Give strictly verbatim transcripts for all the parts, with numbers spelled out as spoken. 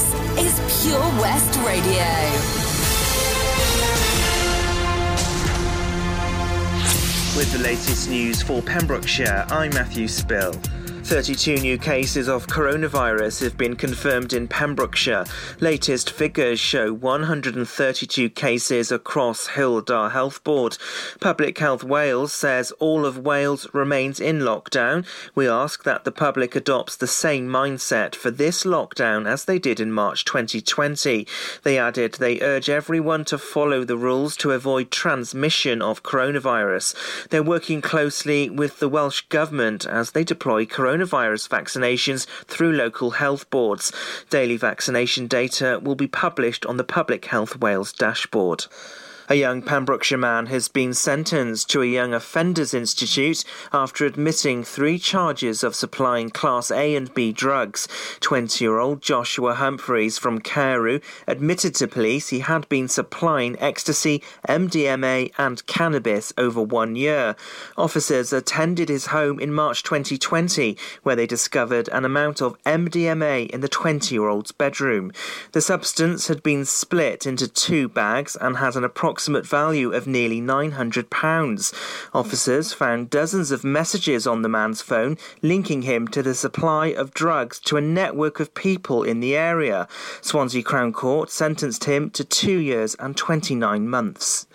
This is Pure West Radio. With the latest news for Pembrokeshire, I'm Matthew Spill. thirty-two new cases of coronavirus have been confirmed in Pembrokeshire. Latest figures show one hundred thirty-two cases across Hywel Dda Health Board. Public Health Wales says all of Wales remains in lockdown. We ask that the public adopts the same mindset for this lockdown as they did in March twenty twenty. They added they urge everyone to follow the rules to avoid transmission of coronavirus. They're working closely with the Welsh Government as they deploy coronavirus. Coronavirus vaccinations through local health boards. Daily vaccination data will be published on the Public Health Wales dashboard. A young Pembrokeshire man has been sentenced to a Young Offenders Institute after admitting three charges of supplying Class A and B drugs. twenty-year-old Joshua Humphreys from Carew admitted to police he had been supplying ecstasy, M D M A and cannabis over one year. Officers attended his home in March twenty twenty, where they discovered an amount of M D M A in the twenty-year-old's bedroom. The substance had been split into two bags and had an approximate value of nearly nine hundred pounds. Officers found dozens of messages on the man's phone linking him to the supply of drugs to a network of people in the area. Swansea Crown Court sentenced him to two years and twenty-nine months.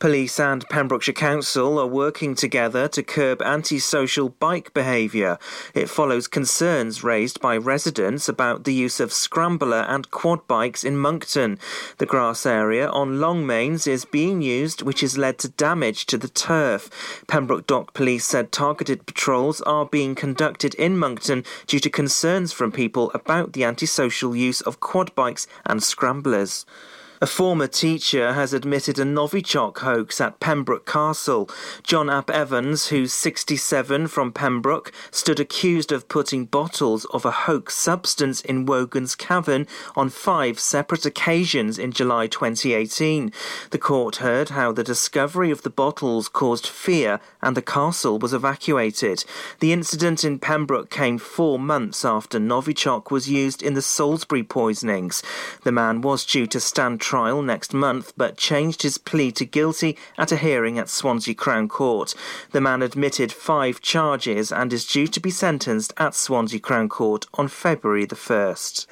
Police and Pembrokeshire Council are working together to curb antisocial bike behaviour. It follows concerns raised by residents about the use of scrambler and quad bikes in Monkton. The grass area on Long Mains is being used, which has led to damage to the turf. Pembroke Dock Police said targeted patrols are being conducted in Monkton due to concerns from people about the antisocial use of quad bikes and scramblers. A former teacher has admitted a Novichok hoax at Pembroke Castle. John App Evans, who's sixty-seven from Pembroke, stood accused of putting bottles of a hoax substance in Wogan's cavern on five separate occasions in July twenty eighteen. The court heard how the discovery of the bottles caused fear and the castle was evacuated. The incident in Pembroke came four months after Novichok was used in the Salisbury poisonings. The man was due to stand trial trial next month, but changed his plea to guilty at a hearing at Swansea Crown Court. The man admitted five charges and is due to be sentenced at Swansea Crown Court on February the first.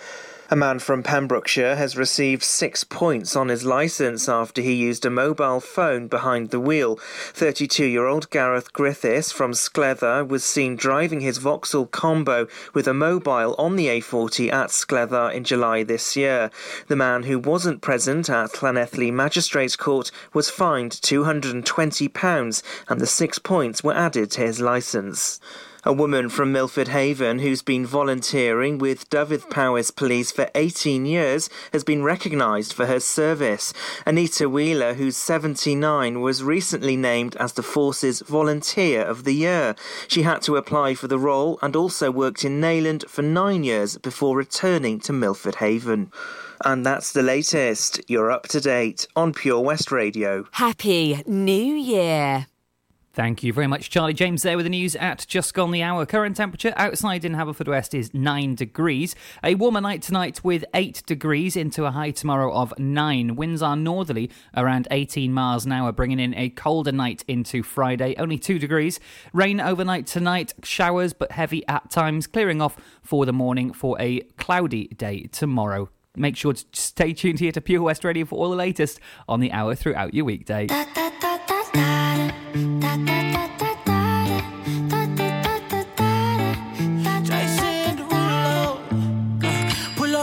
A man from Pembrokeshire has received six points on his licence after he used a mobile phone behind the wheel. thirty-two-year-old Gareth Griffiths from Sclether was seen driving his Vauxhall Combo with a mobile on the A forty at Sclether in July this year. The man, who wasn't present at Llanethley Magistrates Court, was fined two hundred twenty pounds and the six points were added to his licence. A woman from Milford Haven who's been volunteering with Dyfed-Powys Police for eighteen years has been recognised for her service. Anita Wheeler, who's seventy-nine, was recently named as the Force's Volunteer of the Year. She had to apply for the role and also worked in Nayland for nine years before returning to Milford Haven. And that's the latest. You're up to date on Pure West Radio. Happy New Year. Thank you very much, Charlie James there with the news at just gone the hour. Current temperature outside in Haverfordwest is nine degrees. A warmer night tonight with eight degrees into a high tomorrow of nine. Winds are northerly around eighteen miles an hour, bringing in a colder night into Friday, only two degrees. Rain overnight tonight, showers but heavy at times, clearing off for the morning for a cloudy day tomorrow. Make sure to stay tuned here to Pure West Radio for all the latest on the hour throughout your weekday. Da, da, da, da, da, da, da.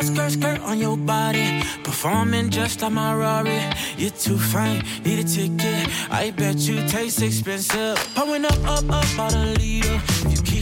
Skirt, skirt on your body, performing just like my Rari. You're too fine, need a ticket. I bet you taste expensive. Pouring up, up, up, out a liter. If you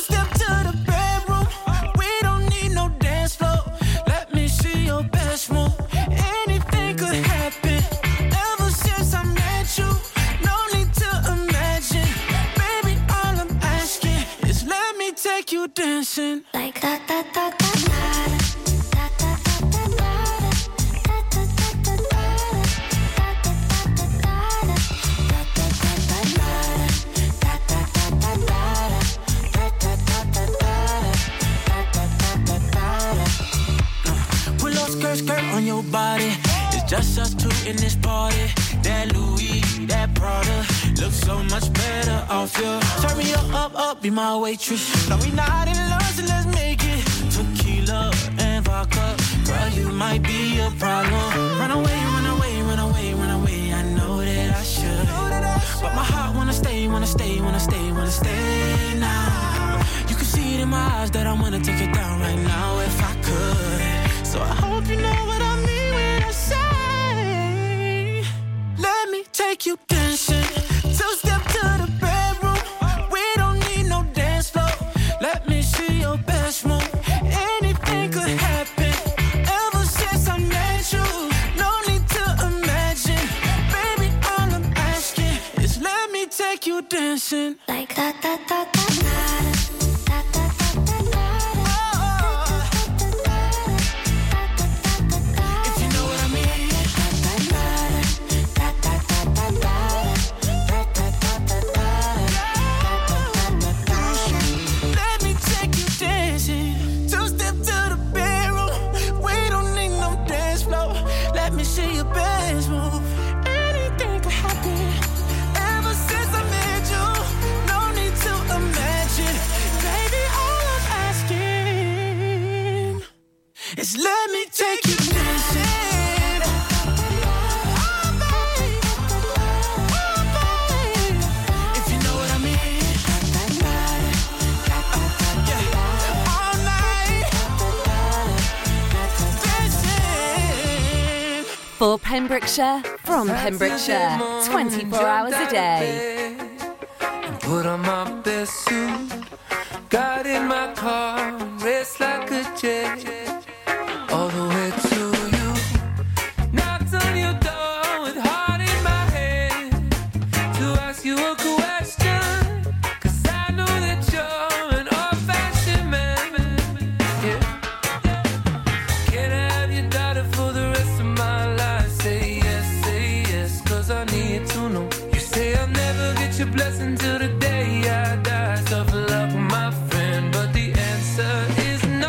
step to the bedroom. We don't need no dance floor. Let me see your best move. Anything could happen ever since I met. dancing like that, that, that, that, that. Skirt, skirt on your body. It's just us two in this party. That Louis, that Prada, looks so much better off you. Turn me up, up, up, be my waitress. No, we not in love, so let's make it tequila and vodka. Girl, you might be a problem. Run away, run away, run away, run away. I know that I should, but my heart wanna stay, wanna stay, wanna stay, wanna stay now. You can see it in my eyes that I wanna take it down right now if I could. So I hope you know what I mean when I say, let me take you dancing. Two step to the bedroom. We don't need no dance floor. Let me see your best move. Anything could happen. Ever since I met you, no need to imagine. Baby, all I'm asking is let me take you dancing like that, that, that, that, that. It's let me take you dancing. Oh, babe. Oh, babe. If you know what I mean. Yeah. All night. Dancing. For Pembrokeshire, from Pembrokeshire. twenty-four hours a day. Put on my best suit. Got in my car. Raced like a jet. All the way to you. Knocked on your door with heart in my head to ask you a question, 'cause I know that you're an old-fashioned man. Yeah. Can I have your daughter for the rest of my life? Say yes, say yes, 'cause I need to know. You say I'll never get your blessing till the day I die. Self-love, my friend, but the answer is no.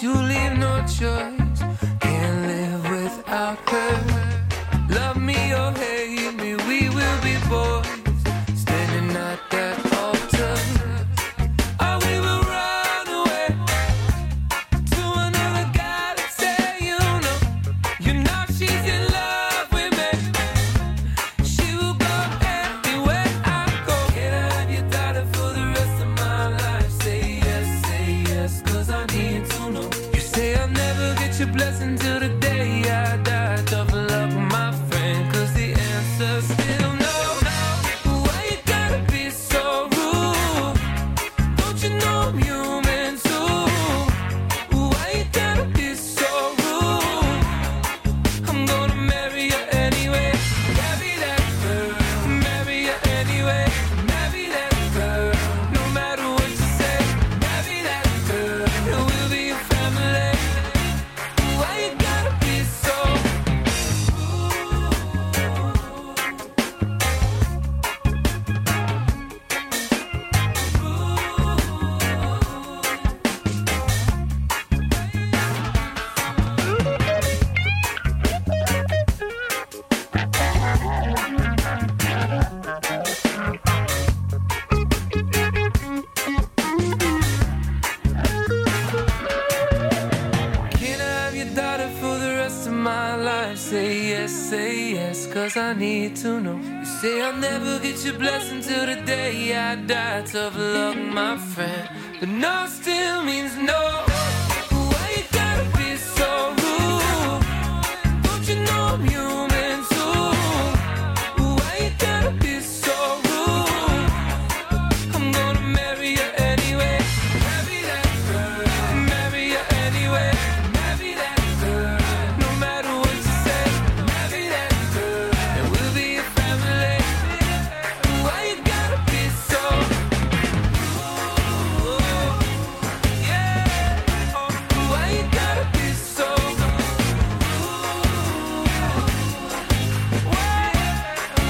You leave no choice, can't live without her. Love me or hate me, we will be boys. Standing at that altar, oh, we will run away to another guy to say, you know, you know she's in love with me. She will go anywhere I go. Can I have your daughter for the rest of my life? Say yes, say yes, 'cause I need to know. Say I'll never get your blessing till the day I die. Double up with my friend, 'cause the answer's still no. I need to know. say I'll never get your blessing till the day I die. Tough luck, my friend, but no still means no. Why you gotta be so rude? Don't you know I'm human too? Why you gotta be so rude? I'm gonna marry you anyway. Marry that girl. Marry you anyway. Marry that girl. No matter what you say. Marry that girl. And we'll be a family. Why you gotta be so rude? Yeah. Oh, why you gotta be so rude? Why?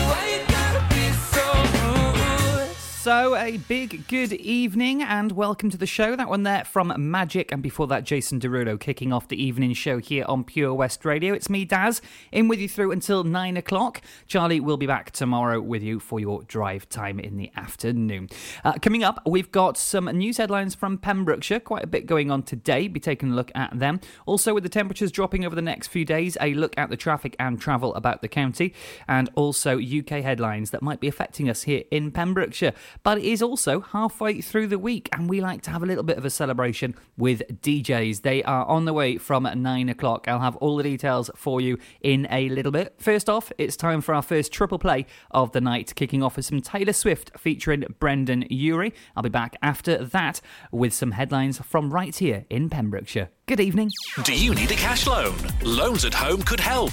Why you gotta be so rude? So, a big good evening and welcome to the show. That one there from Magic, and before that, Jason Derulo kicking off the evening show here on Pure West Radio. It's me, Daz, in with you through until nine o'clock. Charlie will be back tomorrow with you for your drive time in the afternoon. Uh, coming up, we've got some news headlines from Pembrokeshire. Quite a bit going on today. Be taking a look at them. Also, with the temperatures dropping over the next few days, a look at the traffic and travel about the county, and also U K headlines that might be affecting us here in Pembrokeshire. But it is also halfway through the week, and we like to have a little bit of a celebration with D Js. They are on the way from nine o'clock. I'll have all the details for you in a little bit. First off, it's time for our first triple play of the night, kicking off with some Taylor Swift featuring Brendan Urie. I'll be back after that with some headlines from right here in Pembrokeshire. Good evening. Do you need a cash loan? Loans at Home could help.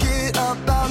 it about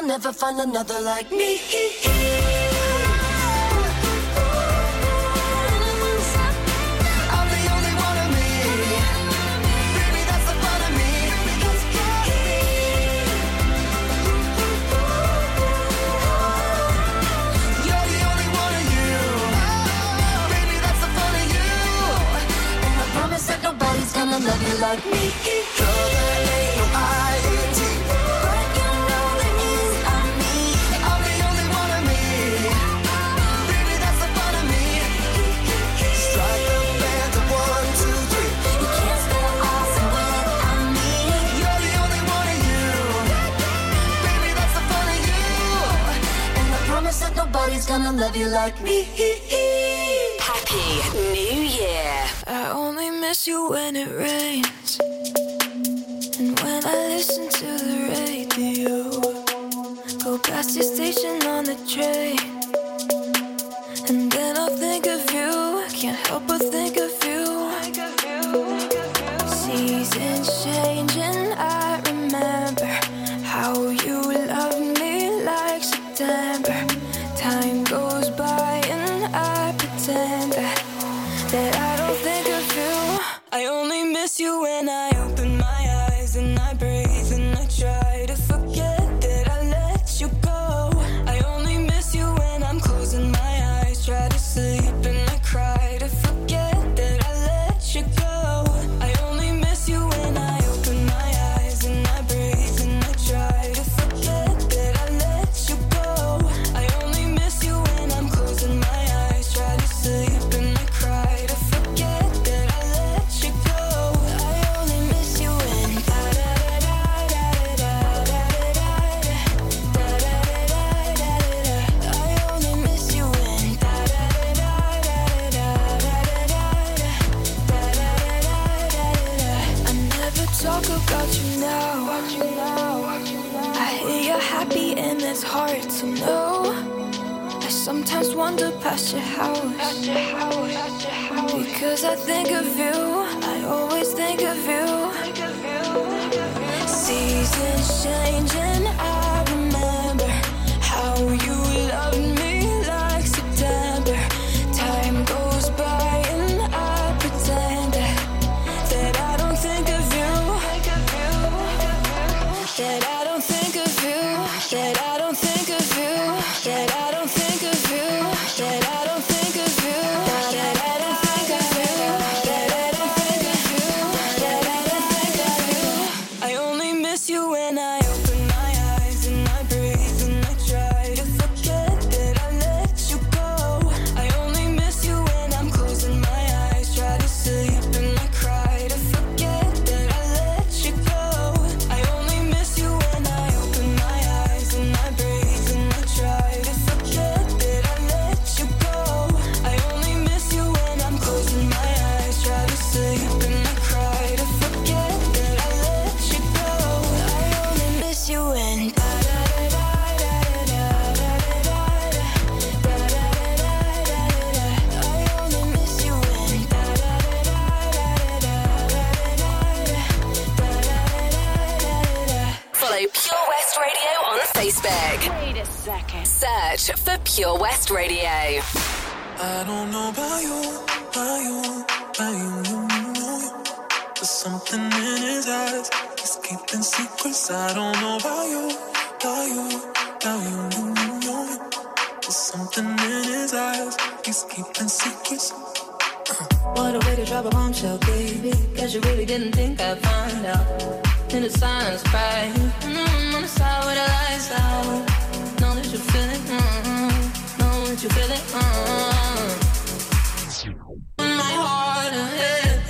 you'll never find another like me. Gonna love you like me. L A I N T Rock and rollin' is on me. I'm the only one of me. Baby, that's the fun of me. Strike the band of one, two, three. You can't spell awesome without me. You're the only one of you. Baby, that's the fun of you. And I promise that nobody's gonna love you like me. Happy New Year. I only miss you when it rains, and when I listen to the radio, go past your station on the train, and then I'll think of you. I can't help but think of you. Seasons changing, I remember how you loved me like September. Time goes by and I pretend that, that I don't think of you. I only miss you when I open my eyes and I breathe and I try to forget that I let you go. I only miss you when I'm closing my eyes, try to sleep and I cry to forget that I let you go. I only miss you when I open my eyes and I breathe and I try to forget that I let you go. I only miss you when I'm closing my eyes, try to sleep and I cry to forget that I let you go. I only miss you when da da da da da da da da da da da da. I only miss you when da da da da da da da da da da. I never talk about you now. I hear you're happy and it's hard to know. I sometimes wonder past your house, because I think of you. I always think of you. Seasons changing, I remember how you loved me like September. Time goes by and I pretend that, that I don't think of you. That I don't think of you. That I don't think of you. That I don't think of you. That I don't think of you. That I don't think of you. That I don't think of you. That I don't think of you. I only miss you when I open my eyes and I breathe and I try to forget that I let you go. I only miss you when I'm closing my eyes, try to sleep and I cry to forget that I let you go. I only miss you when I open my eyes and I breathe and I try to forget that I let you go. I only miss you when I'm closing my eyes, try to sleep and I cry to forget that I let you go. I only miss you when da da da da da da da da. I only miss you when da da da da da da da. Follow Pure West Radio on Facebook. Wait a second. Search for Pure West Radio. I don't know about you, about you, about you, you know. There's something in his eyes, he's keeping secrets. I don't know about you, about you, about you, you know. There's something in his eyes, he's keeping secrets. What a way to drop a bombshell, baby. Cause you really didn't think I'd find out. In the silence, cry. Mm-hmm, on the side where the lights out. Know that you feel it, mm-hmm. Know that you feel it, mm-hmm. My heart ahead.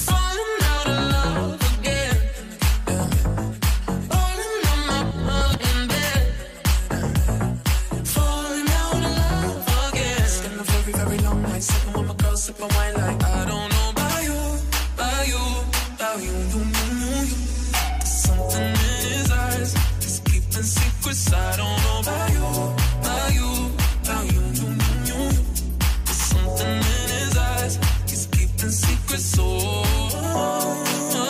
Falling out of love again. Falling on my fucking bed. Falling out of love again. Been a very, very long night. Sitting with my girl, sipping wine like I don't know about you, about you, about you, you, you, you, you. There's something in his eyes, he's keeping secrets. I don't know about you, about you, about you, you, you, you. There's something in his eyes, he's keeping secrets. So. Oh, oh, oh.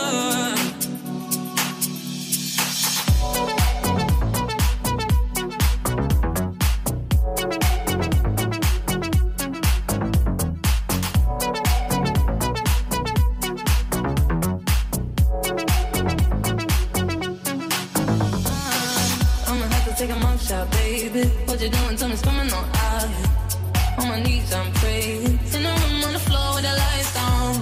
baby. What you doing? Tell me it's coming on out. On my knees, I'm praying. In the room on the floor with the lights on.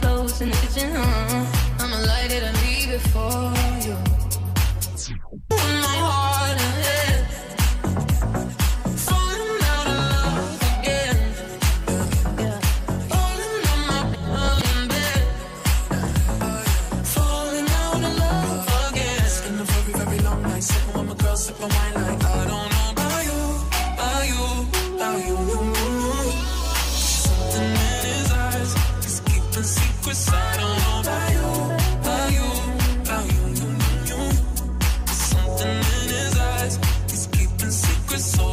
Clothes in the kitchen, huh? I'ma light it and leave it for you. In my heart and head. Falling out of love again. Yeah. Falling on my fucking bed. Falling out of love again. It's been a very, very long night. Sipping on my girl, sipping wine like I don't know. I don't know about you, about you, about you, you, you, you. Something in his eyes, he's keeping secrets. So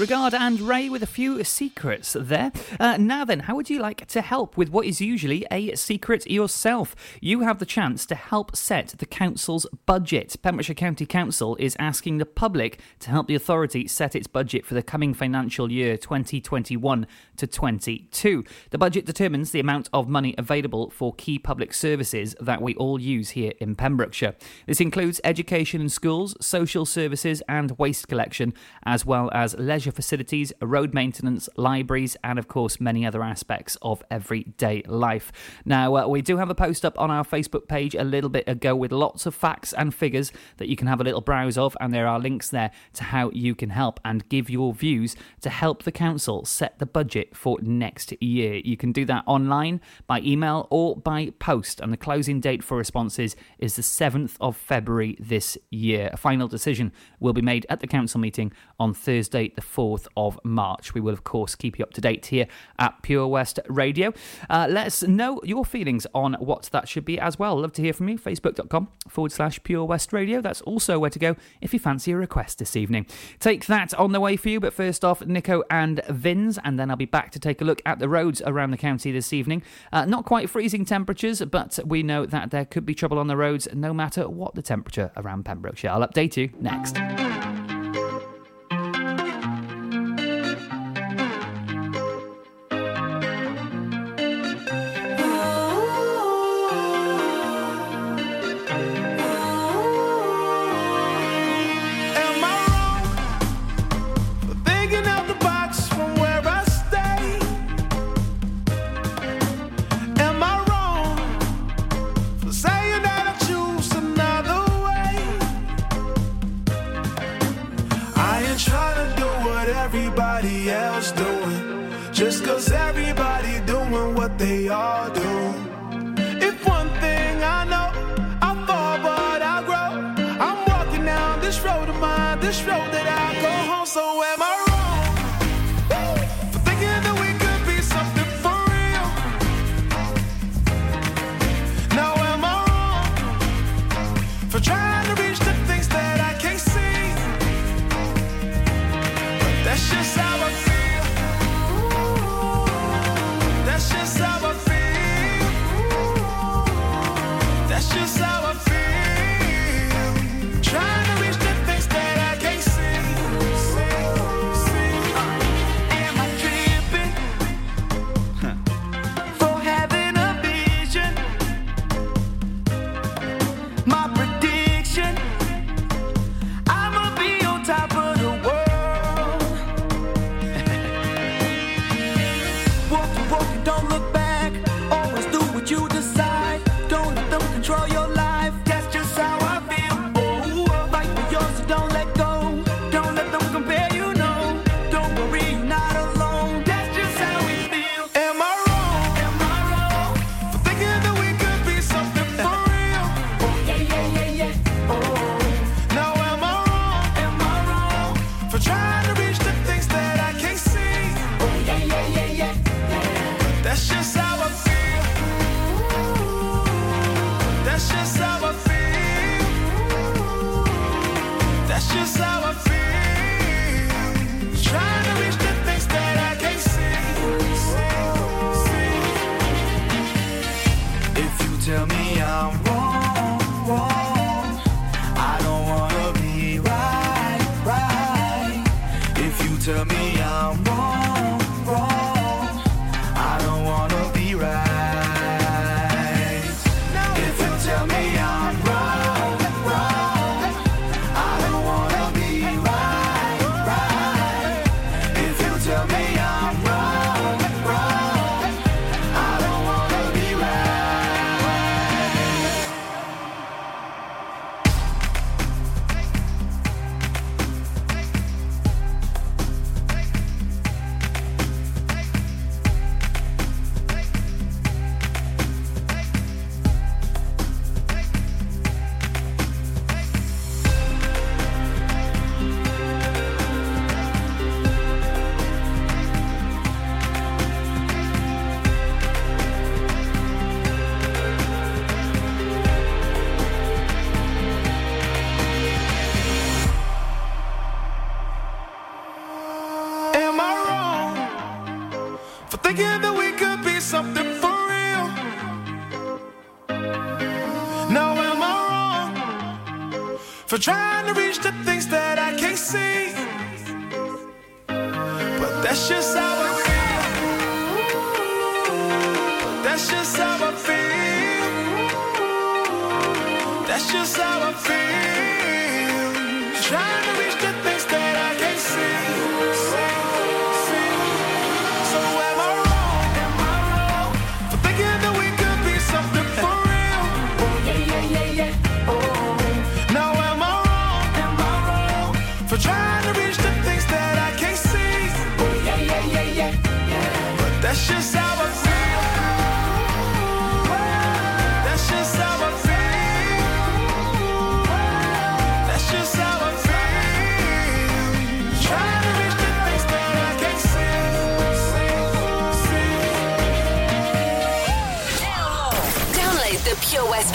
Regard and Ray with a few secrets there. Uh, now then, how would you like to help with what is usually a secret yourself? You have the chance to help set the council's budget. Pembrokeshire County Council is asking the public to help the authority set its budget for the coming financial year twenty twenty-one to twenty-two. The budget determines the amount of money available for key public services that we all use here in Pembrokeshire. This includes education in schools, social services and waste collection, as well as leisure facilities, road maintenance, libraries, and of course many other aspects of everyday life. Now, uh, we do have a post up on our Facebook page a little bit ago with lots of facts and figures that you can have a little browse of, and there are links there to how you can help and give your views to help the council set the budget for next year. You can do that online, by email or by post, and the closing date for responses is the seventh of February this year. A final decision will be made at the council meeting on Thursday the fourth of March. We will, of course, keep you up to date here at Pure West Radio. Uh, let us know your feelings on what that should be as well. Love to hear from you. Facebook.com forward slash Pure West Radio. That's also where to go if you fancy a request this evening. Take That on the way for you, but first off, Nico and Vins, and then I'll be back to take a look at the roads around the county this evening. Uh, not quite freezing temperatures, but we know that there could be trouble on the roads no matter what the temperature around Pembrokeshire. I'll update you next. That's just how I feel. That's just how I feel. tell me I'm wrong, wrong. I don't wanna be right. If you tell me I'm wrong, wrong. I don't wanna be right, right. If you tell me I'm wrong, wrong. I don't wanna be right. Am I wrong for thinking that we could be something for real? Now am I wrong for trying to reach the things that I can't see? But that's just how I feel. But that's just how I feel. That's just how I feel. Trying to reach the things that I can't see. That's just how I feel. That's just how I feel. That's just how I feel. Trying to reach the things that I can't see. Download the Pure West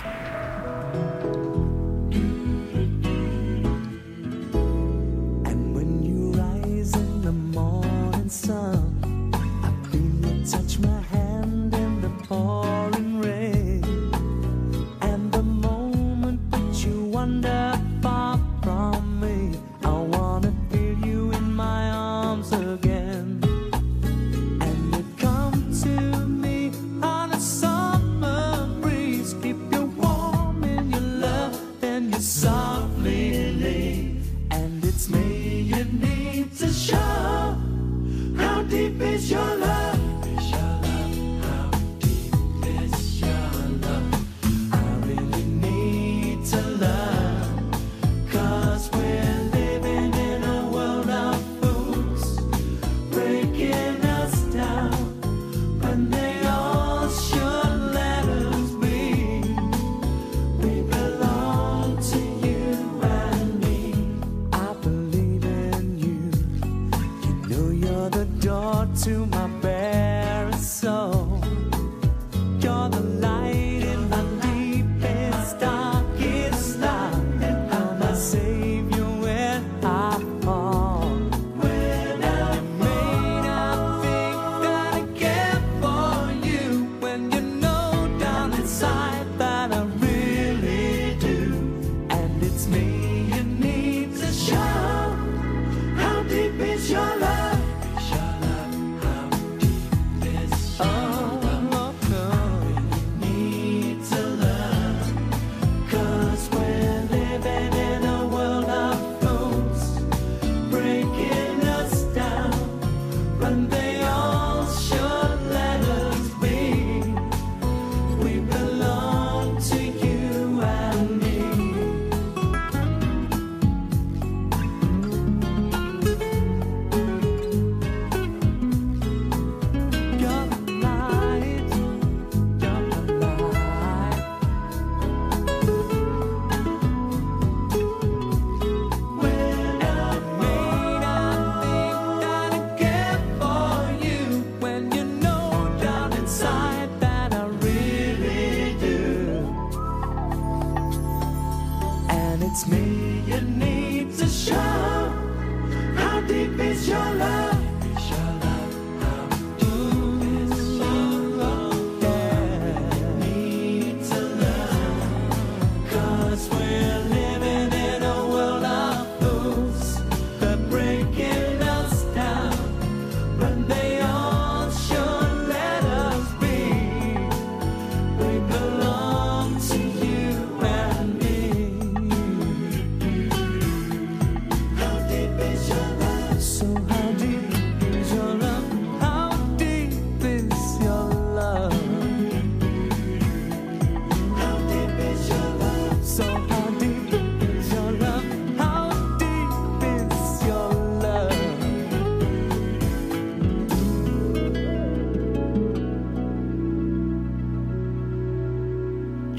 We're living in a world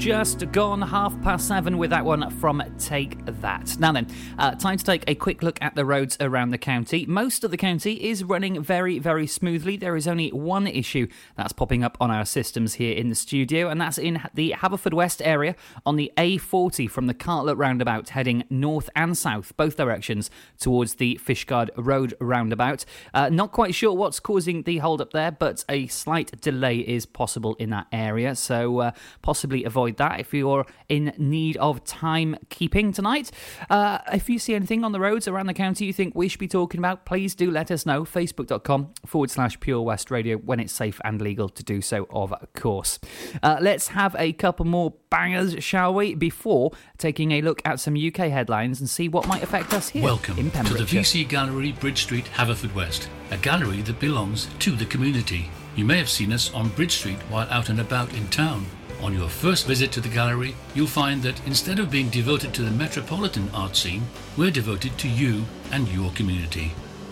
just gone half past seven with that one from Take That. Now then, uh, time to take a quick look at the roads around the county. Most of the county is running very, very smoothly. There is only one issue that's popping up on our systems here in the studio, and that's in the Haverfordwest area on the A forty from the Cartlet roundabout heading north and south, both directions towards the Fishguard Road roundabout. Uh, not quite sure what's causing the hold up there, but a slight delay is possible in that area, so uh, possibly avoid that if you're in need of timekeeping tonight. Uh, if you see anything on the roads around the county you think we should be talking about, please do let us know. Facebook.com forward slash Pure West Radio when it's safe and legal to do so, of course. Uh, let's have a couple more bangers, shall we, before taking a look at some U K headlines and see what might affect us here. Welcome in Pembrokeshire. To the V C Gallery, Bridge Street, Haverfordwest, a gallery that belongs to the community. You may have seen us on Bridge Street while out and about in town. On your first visit to the gallery, you'll find that instead of being devoted to the metropolitan art scene, we're devoted to you and your community.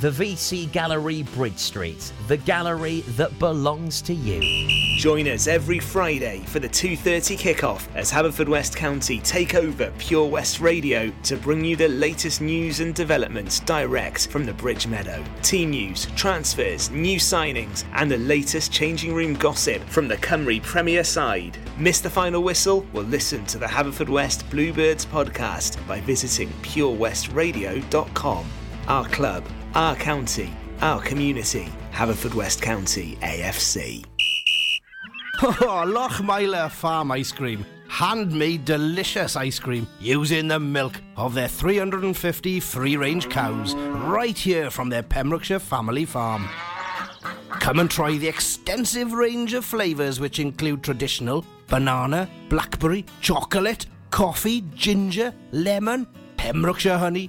The V C Gallery, Bridge Street, the gallery that belongs to you. Join us every Friday for the two thirty kick-off as Haverfordwest County take over Pure West Radio to bring you the latest news and developments direct from the Bridge Meadow. Team news, transfers, new signings and the latest changing room gossip from the Cymru Premier side. Miss the final whistle? Well, listen to the Haverfordwest Bluebirds podcast by visiting pure west radio dot com. Our club, our county, our community. Haverfordwest County A F C. Oh, Lochmiler Farm Ice Cream. Handmade delicious ice cream using the milk of their three hundred fifty free-range cows right here from their Pembrokeshire family farm. Come and try the extensive range of flavours which include traditional banana, blackberry, chocolate, coffee, ginger, lemon, Pembrokeshire honey,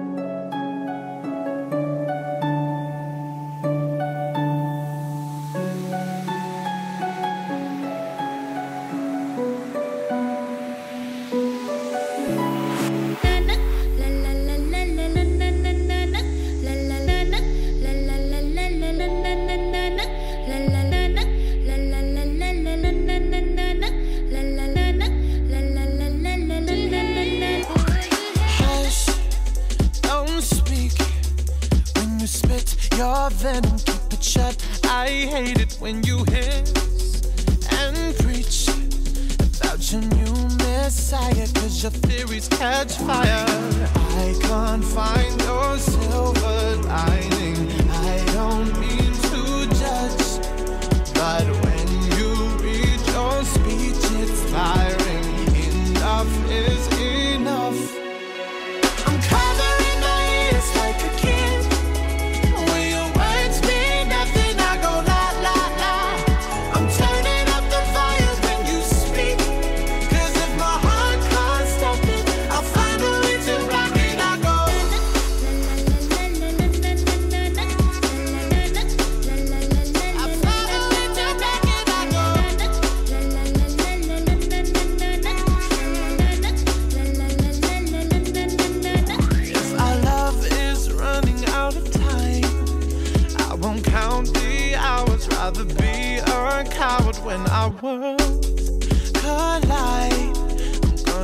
when our worlds collide. I'm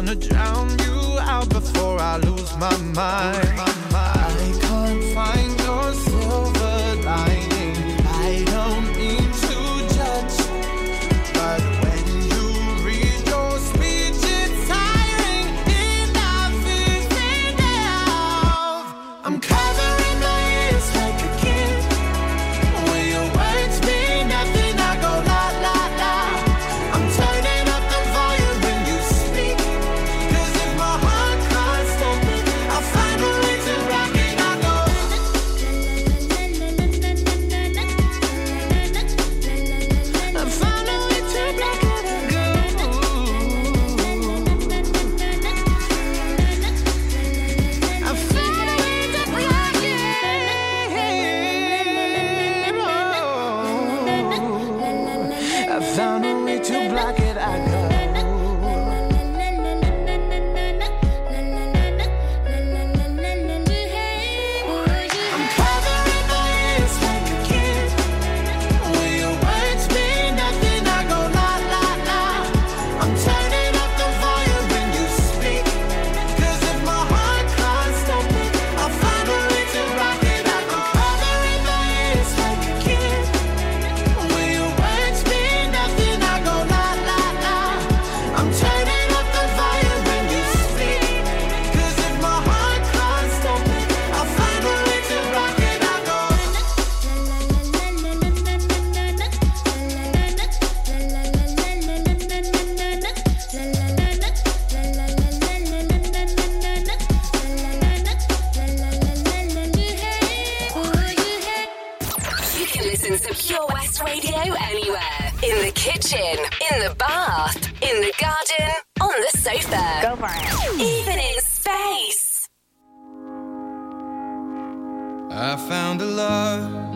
gonna drown you out before I lose my mind. My mind. I can't find your silver lining. I don't mean to judge, but when you read your speech, it's tiring. Enough is enough. I'm covering my ears like a kid. When your words mean nothing, I go la la la. I'm turning up the volume when you speak, 'cause if my heart can't stand it, I'll find a way to rock it. I go I found a way to rock it. I go I found a way to rock it. Oh. I found a way to block it. I go. I'm covering my ears like a kid. When your words mean nothing, I go la la la. I'm turning up the volume when you speak, 'cause if my heart can't stop it, I'll find a way to rock it. I go. I'm covering my ears like a kid. When your words mean nothing, I go la la la. I'm turning up the volume when you speak, 'cause if my heart can't stop it, I'll find a way to rock it. I go. You can listen to Pure West Radio anywhere. In the kitchen, in the bath, in the garden, on the sofa. Go for it. Even in space. I found a love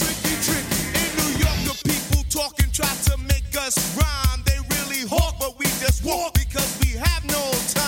Tricky, tricky, tricky. In New York, the people talk and try to make us rhyme. They really hawk, but we just walk because we have no time.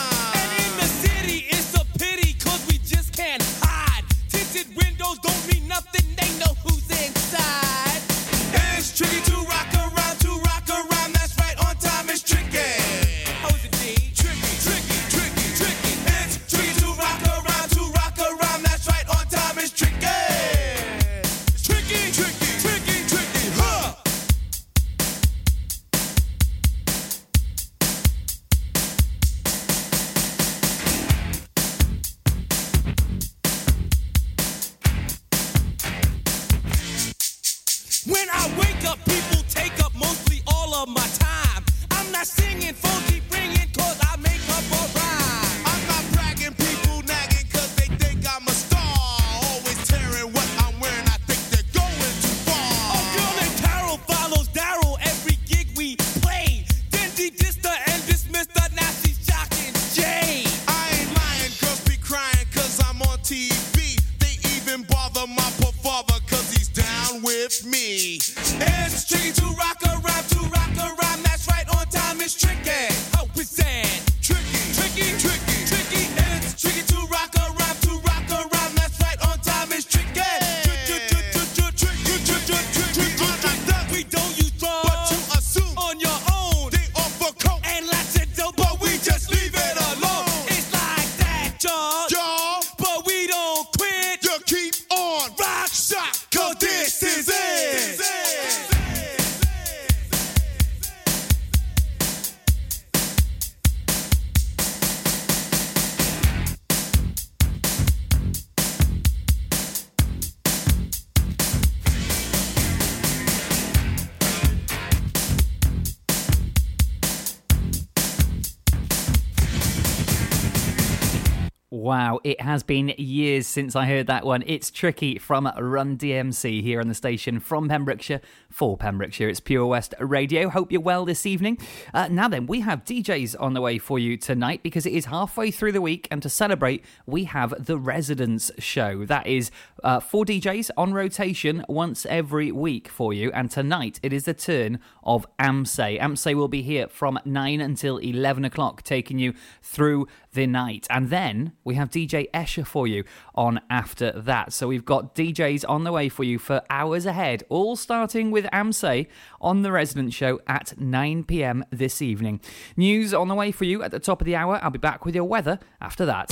Wow, it has been years since I heard that one. It's Tricky from Run D M C here on the station from Pembrokeshire for Pembrokeshire. It's Pure West Radio. Hope you're well this evening. Uh, now then, we have D Js on the way for you tonight because it is halfway through the week, and to celebrate, we have the Residents Show. That is uh, four D Js on rotation once every week for you, and tonight it is the turn of Amse. Amse will be here from nine until eleven o'clock, taking you through the night. And then we have D J Escher for you on after that. So we've got D Js on the way for you for hours ahead, all starting with Amse on the Resident Show at nine p.m. this evening. News on the way for you at the top of the hour. I'll be back with your weather after that.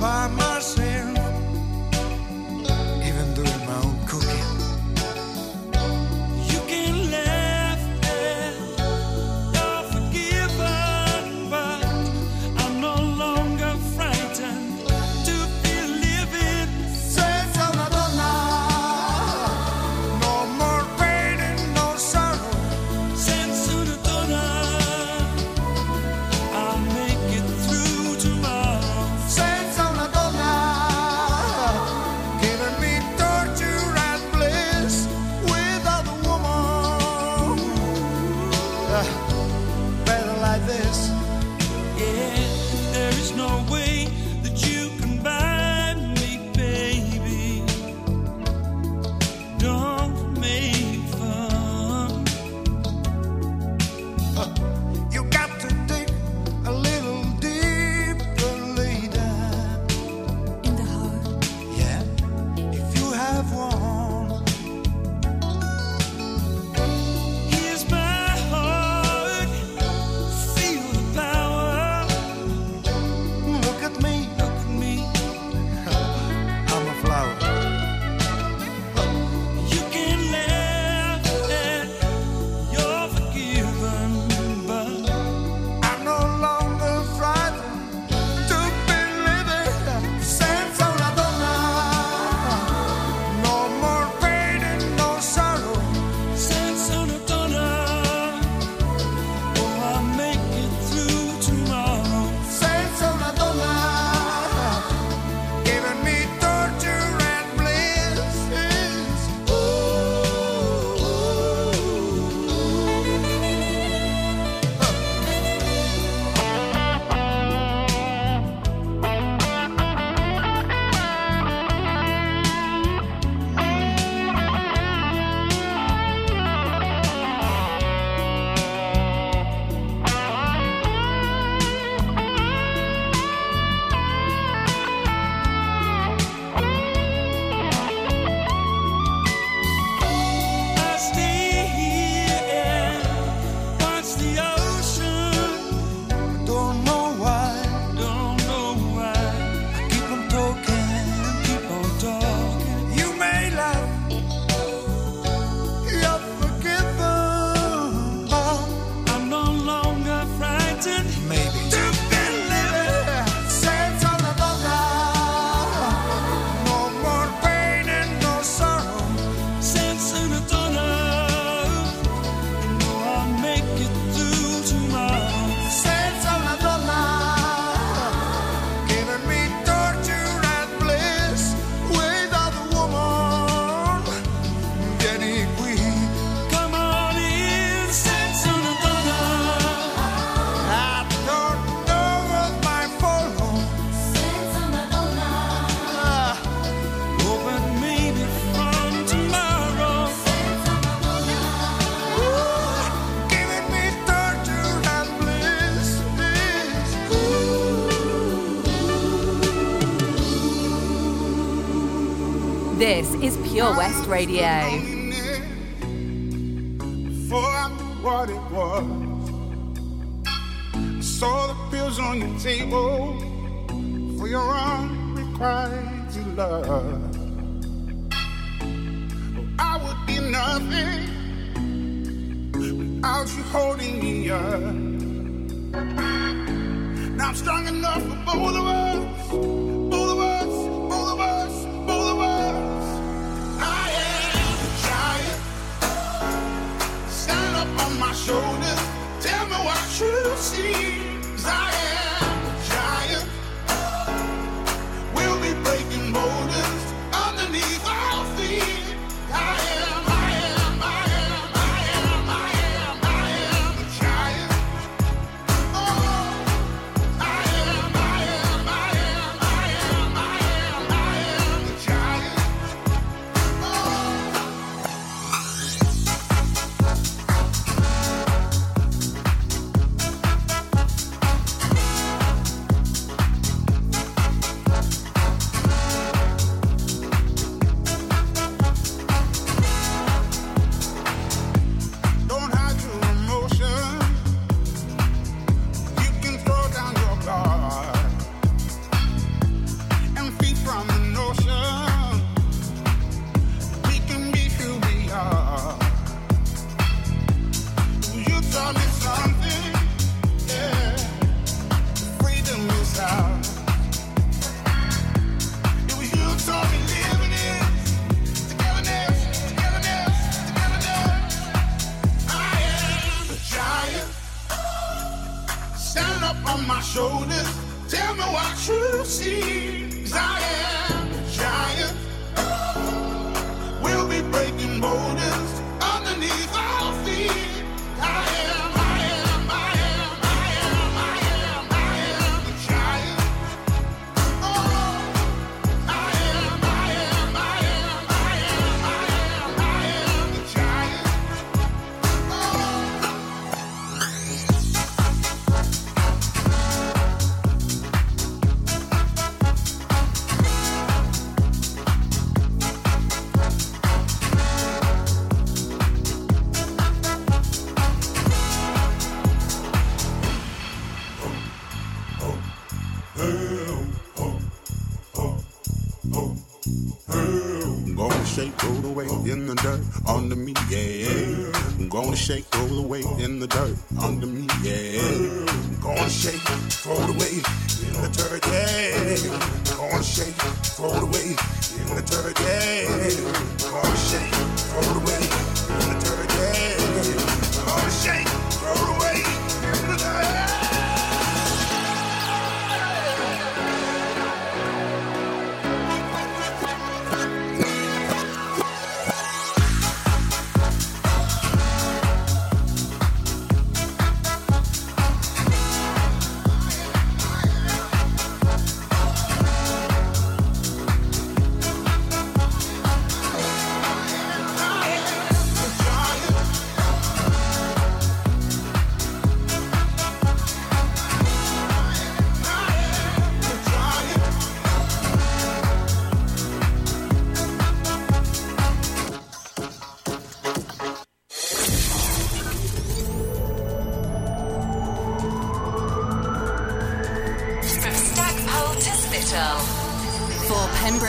Bye. This is Pure West Radio. For what it was, I saw the pills on your table for your unrequited love. I would be nothing without you holding me up. Now I'm strong enough for both of us, both of us, both of us, both of us. I am a giant. Stand up on my shoulders. Tell me what you see. 'Cause I am a giant. We'll be breaking borders underneath our feet. I am, I am, I am, I am, I am, I am a giant. Oh, I am, I am, I am, I am, I am, I am a giant. Don't hide your emotions. You can throw down your guard and flee from the notion we can be who we are. You taught me something, yeah. Freedom is out. It was you taught me living is togetherness, togetherness, togetherness. I am a giant. Stand up on my shoulders. Tell me what you see. 'Cause I am a giant. We'll be breaking borders underneath our feet. I am, I am, I am, I am, I am, I am a giant. Oh, I am, I am, I am, I am, I am, I am a giant. Oh. I'm gonna shake, roll away in the dirt under me, yeah. I'm gonna shake, roll away in the dirt under me, yeah. I'm gonna shake, roll away in the dirt, yeah. I'm gonna shake, roll away in the dirt, yeah. I'm gonna shake, roll away in the dirt, yeah. I'm gonna shake, roll away in the dirt. From Stackpole to Spittle. For Pembroke